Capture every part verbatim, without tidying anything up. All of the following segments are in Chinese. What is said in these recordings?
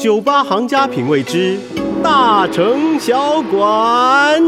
酒吧行家品味之大城小馆。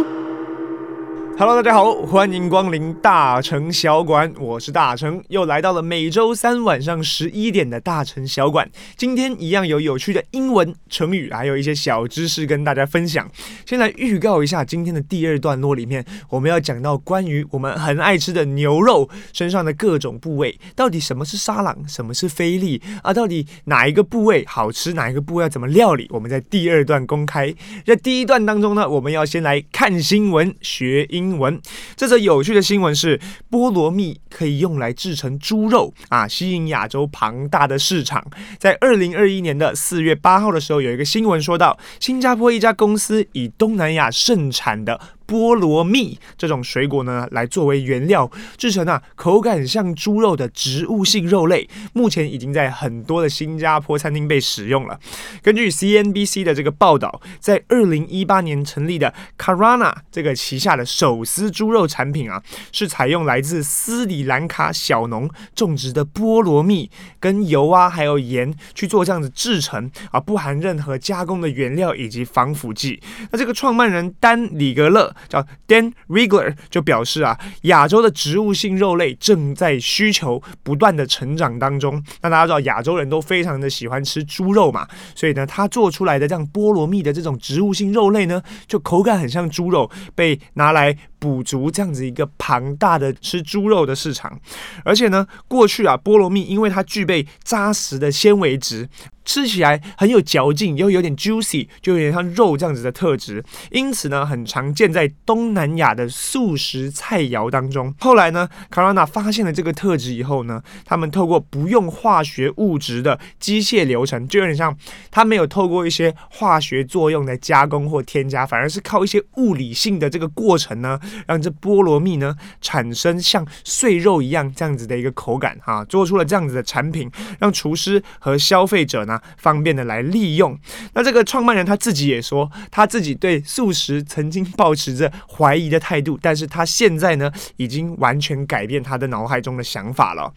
Hello， 大家好，欢迎光临大城小馆，我是大城，又来到了每周三晚上十一点的大城小馆。今天一样有有趣的英文成语，还有一些小知识跟大家分享。先来预告一下，今天的第二段落里面，我们要讲到关于我们很爱吃的牛肉身上的各种部位，到底什么是沙朗，什么是菲力啊？到底哪一个部位好吃，哪一个部位要怎么料理？我们在第二段公开。在第一段当中呢，我们要先来看新闻，学英文。英文，这则有趣的新闻是，菠萝蜜可以用来制成猪肉啊，吸引亚洲庞大的市场。在二零二一年的四月八号的时候，有一个新闻说到，新加坡一家公司以东南亚盛产的菠萝蜜这种水果呢，来作为原料，制成啊口感像猪肉的植物性肉类，目前已经在很多的新加坡餐厅被使用了。根据 C N B C 的这个报道，在二零一八年成立的 Karana 这个旗下的手撕猪肉产品啊，是采用来自斯里兰卡小农种植的菠萝蜜，跟油啊还有盐去做这样子制成啊，不含任何加工的原料以及防腐剂。那这个创办人丹·李格勒。叫 Dan Wiegler 就表示啊，亚洲的植物性肉类正在需求不断的成长当中。那大家知道亚洲人都非常的喜欢吃猪肉嘛，所以呢，他做出来的这样菠萝蜜的这种植物性肉类呢，就口感很像猪肉，被拿来补足这样子一个庞大的吃猪肉的市场。而且呢，过去啊，菠萝蜜因为它具备扎实的纤维质。吃起来很有嚼劲，又有点 juicy， 就有点像肉这样子的特质，因此呢，很常见在东南亚的素食菜肴当中。后来呢 ，Karana 发现了这个特质以后呢，他们透过不用化学物质的机械流程，就有点像他没有透过一些化学作用来加工或添加，反而是靠一些物理性的这个过程呢，让这菠萝蜜呢产生像碎肉一样这样子的一个口感啊，做出了这样子的产品，让厨师和消费者呢。方便的来利用。那这个创办人他自己也说，他自己对素食曾经抱持着怀疑的态度，但是他现在呢，已经完全改变他的脑海中的想法了。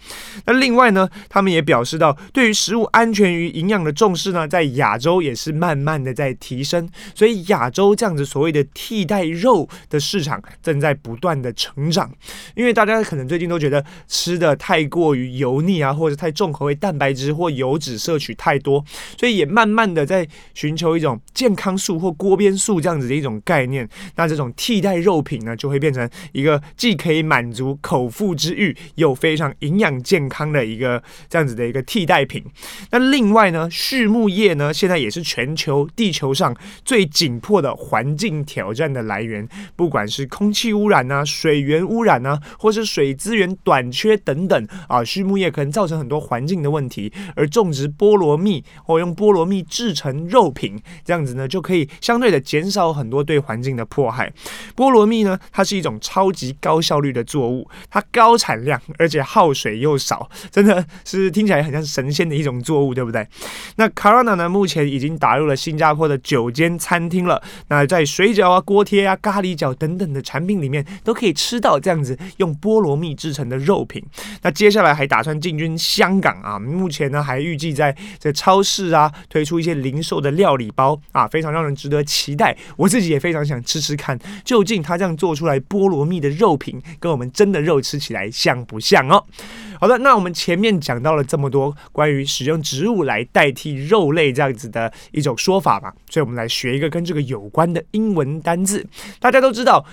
那另外呢，他们也表示到，对于食物安全与营养的重视呢，在亚洲也是慢慢的在提升，所以亚洲这样子所谓的替代肉的市场正在不断的成长。因为大家可能最近都觉得吃的太过于油腻啊，或者太重口味蛋白质或油脂摄取太多。所以也慢慢的在寻求一种健康素或锅边素这样子的一种概念，那这种替代肉品呢，就会变成一个既可以满足口腹之欲，又非常营养健康的一个这样子的一个替代品。那另外呢，畜牧业呢，现在也是全球地球上最紧迫的环境挑战的来源，不管是空气污染啊、水源污染啊，或是水资源短缺等等啊，畜牧业可能造成很多环境的问题，而种植菠萝蜜。或用菠萝蜜制成肉品，这样子呢就可以相对的减少很多对环境的迫害。菠萝蜜呢，它是一种超级高效率的作物，它高产量，而且耗水又少，真的是听起来很像神仙的一种作物，对不对？那 Karana 呢，目前已经打入了新加坡的九间餐厅了。那在水饺啊、锅贴啊、咖喱饺等等的产品里面，都可以吃到这样子用菠萝蜜制成的肉品。那接下来还打算进军香港啊，目前呢还预计在这。超市啊，推出一些零售的料理包啊，非常让人值得期待。我自己也非常想吃吃看，究竟他这样做出来菠萝蜜的肉品，跟我们真的肉吃起来像不像哦？好的，那我们前面讲到了这么多关于使用植物来代替肉类这样子的一种说法嘛，所以我们来学一个跟这个有关的英文单字。大家都知道。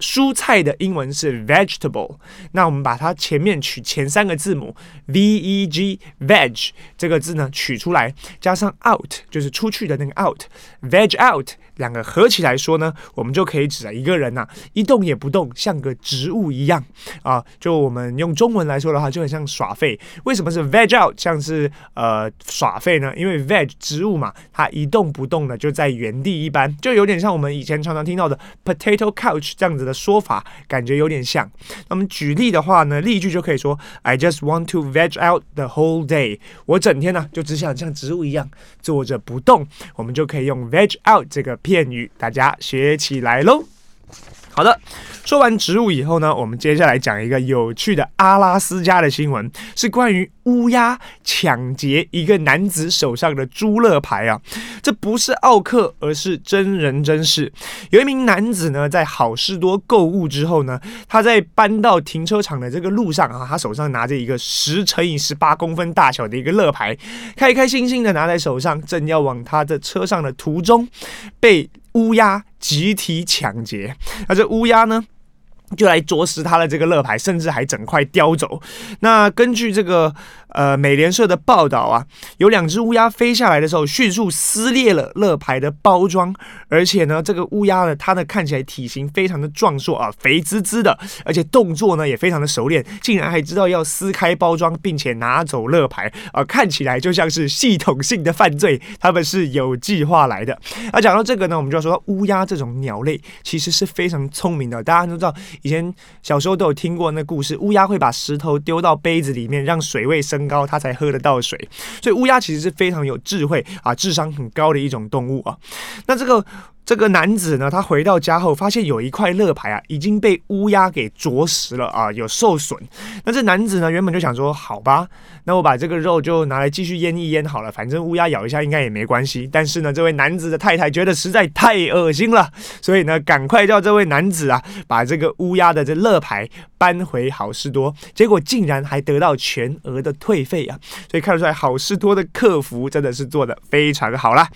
蔬菜的英文是 vegetable， 那我们把它前面取前三个字母 v e g veg 这个字呢取出来，加上 out 就是出去的那个 out veg out 两个合起来说呢，我们就可以指一个人呐、啊，一动也不动，像个植物一样啊。就我们用中文来说的话，就很像耍废。为什么是 veg out 像是呃耍废呢？因为 veg 植物嘛，它一动不动的就在原地一般，就有点像我们以前常常听到的 potato couch 这样子。的说法感觉有点像。那么举例的话呢，例句就可以说 I just want to veg out the whole day。我整天呢就只想像植物一样坐着不动，我们就可以用 veg out 这个片语，大家学起来喽。好的，说完植物以后呢，我们接下来讲一个有趣的阿拉斯加的新闻，是关于乌鸦抢劫一个男子手上的猪肋排啊。这不是奥克，而是真人真事。有一名男子呢，在好事多购物之后呢，他在搬到停车场的这个路上啊，他手上拿着一个十乘以十八公分大小的一个肋排，开开心心的拿在手上，正要往他的车上的途中，被乌鸦集体抢劫。那这乌鸦呢，就来啄食他的这个肋排，甚至还整块叼走。那根据这个呃美联社的报道啊，有两只乌鸦飞下来的时候，迅速撕裂了肋排的包装，而且呢，这个乌鸦呢，它呢看起来体型非常的壮硕啊，肥滋滋的，而且动作呢也非常的熟练，竟然还知道要撕开包装，并且拿走肋排啊，看起来就像是系统性的犯罪，他们是有计划来的。啊，讲到这个呢，我们就要说到乌鸦这种鸟类其实是非常聪明的，大家都知道。以前小时候都有听过那故事，乌鸦会把石头丢到杯子里面，让水位升高，它才喝得到水。所以乌鸦其实是非常有智慧啊，智商很高的一种动物啊。那这个这个男子呢，他回到家后发现有一块肋排啊，已经被乌鸦给啄食了啊，有受损。那这男子呢，原本就想说，好吧，那我把这个肉就拿来继续腌一腌好了，反正乌鸦咬一下应该也没关系。但是呢，这位男子的太太觉得实在太恶心了，所以呢，赶快叫这位男子啊，把这个乌鸦的这肋排搬回好事多。结果竟然还得到全额的退费啊！所以看得出来，好事多的客服真的是做得非常好啦。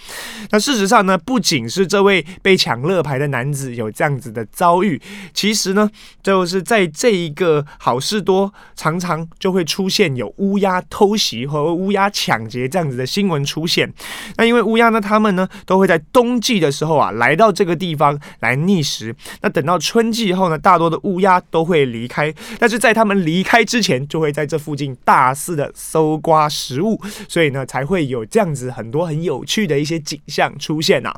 那事实上呢，不仅是这位被抢肋排的男子有这样子的遭遇，其实呢，就是在这一个好事多常常就会出现有乌鸦偷袭和乌鸦抢劫这样子的新闻出现。那因为乌鸦呢，他们呢都会在冬季的时候啊来到这个地方来觅食。那等到春季后呢，大多的乌鸦都会离开，但是在他们离开之前，就会在这附近大肆的搜刮食物，所以呢才会有这样子很多很有趣的一些景象出现啊。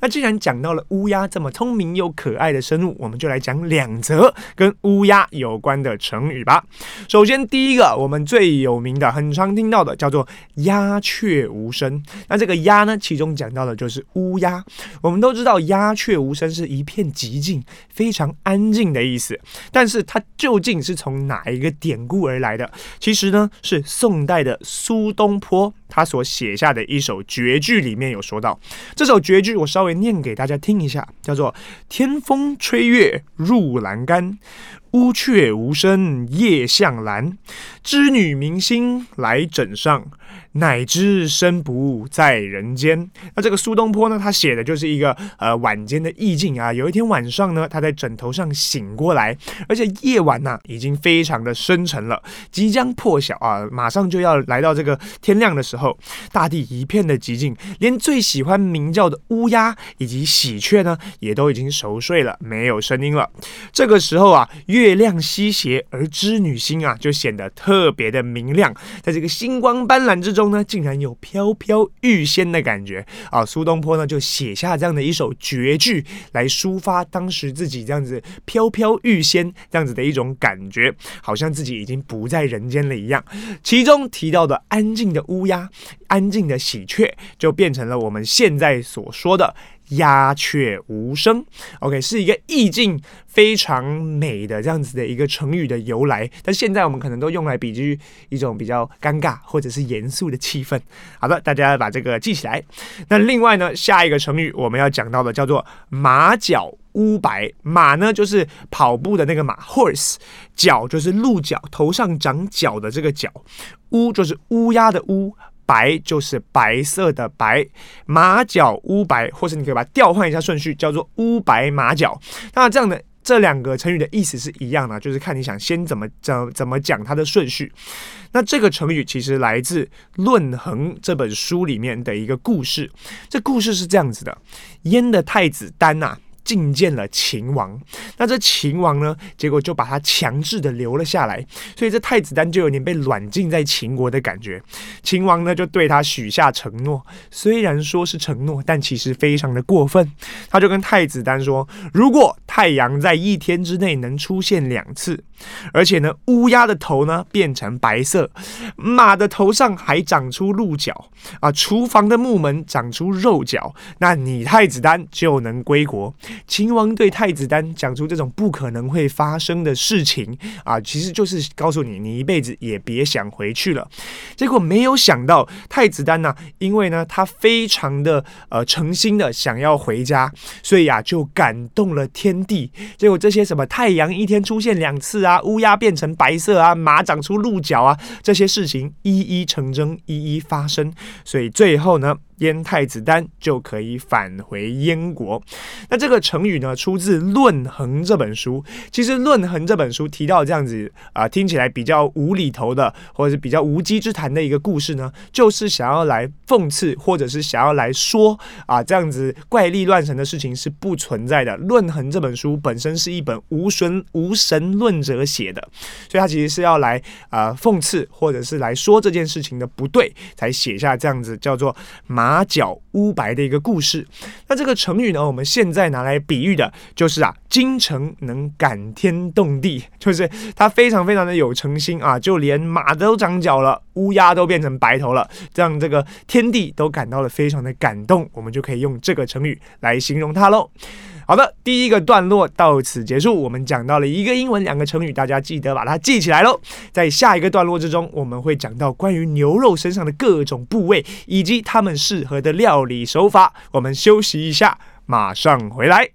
那既然讲讲到了乌鸦这么聪明又可爱的生物，我们就来讲两则跟乌鸦有关的成语吧。首先第一个，我们最有名的很常听到的叫做鸦雀无声。那这个鸦呢，其中讲到的就是乌鸦。我们都知道鸦雀无声是一片寂静，非常安静的意思，但是它究竟是从哪一个典故而来的？其实呢，是宋代的苏东坡他所写下的一首绝句里面有说到。这首绝句我稍微念给大家听一下，叫做天风吹月入栏杆，乌鹊无声夜向蓝，织女明星来枕上，乃知身不在人间。那这个苏东坡呢，他写的就是一个呃晚间的意境啊。有一天晚上呢，他在枕头上醒过来，而且夜晚呢、啊、已经非常的深沉了，即将破晓啊，马上就要来到这个天亮的时候，大地一片的寂静，连最喜欢鸣叫的乌鸦以及喜鹊呢，也都已经熟睡了，没有声音了。这个时候啊，月亮西斜，而织女星啊就显得特别的明亮，在这个星光斑斓之中呢，竟然有飘飘欲仙的感觉啊！苏东坡呢就写下这样的一首绝句，来抒发当时自己这样子飘飘欲仙这样子的一种感觉，好像自己已经不在人间了一样。其中提到的安静的乌鸦、安静的喜鹊，就变成了我们现在所说的鸦雀无声。 OK， 是一个意境非常美的这样子的一个成语的由来，但现在我们可能都用来比喻一种比较尴尬或者是严肃的气氛。好的，大家把这个记起来。那另外呢，下一个成语我们要讲到的叫做马脚乌白。马呢就是跑步的那个马 horse， 脚就是鹿角，头上长角的这个角，乌就是乌鸦的乌，白就是白色的白，马脚乌白，或是你可以把它调换一下顺序，叫做乌白马脚。那这样的这两个成语的意思是一样的，就是看你想先怎么怎怎么讲它的顺序。那这个成语其实来自《论衡》这本书里面的一个故事。这故事是这样子的：燕的太子丹啊，觐见了秦王，那这秦王呢，结果就把他强制的留了下来，所以这太子丹就有点被软禁在秦国的感觉。秦王呢，就对他许下承诺，虽然说是承诺，但其实非常的过分。他就跟太子丹说，如果太阳在一天之内能出现两次，而且呢，乌鸦的头呢变成白色，马的头上还长出鹿角啊，厨房的木门长出肉角，那你太子丹就能归国。秦王对太子丹讲出这种不可能会发生的事情啊，其实就是告诉你，你一辈子也别想回去了。结果没有想到，太子丹呢、啊，因为呢他非常的呃诚心的想要回家，所以啊就感动了天地。结果这些什么太阳一天出现两次啊，乌鸦变成白色啊，马长出鹿角啊，这些事情一一成真，一一发生。所以最后呢，燕太子丹就可以返回燕国。那这个成语呢，出自《论衡》这本书。其实《论衡》这本书提到这样子啊、呃，听起来比较无厘头的，或者是比较无稽之谈的一个故事呢，就是想要来讽刺，或者是想要来说啊、呃，这样子怪力乱神的事情是不存在的。《论衡》这本书本身是一本无神无神论者写的，所以他其实是要来啊、呃、讽刺，或者是来说这件事情的不对，才写下这样子叫做马。马脚乌白的一个故事。那这个成语呢，我们现在拿来比喻的就是啊，京城能感天动地，就是它非常非常的有诚心啊，就连马都长脚了，乌鸦都变成白头了，让这个天地都感到了非常的感动，我们就可以用这个成语来形容它喽。好的，第一个段落到此结束，我们讲到了一个英文两个成语，大家记得把它记起来喽。在下一个段落之中，我们会讲到关于牛肉身上的各种部位以及它们适合的料理手法。我们休息一下，马上回来。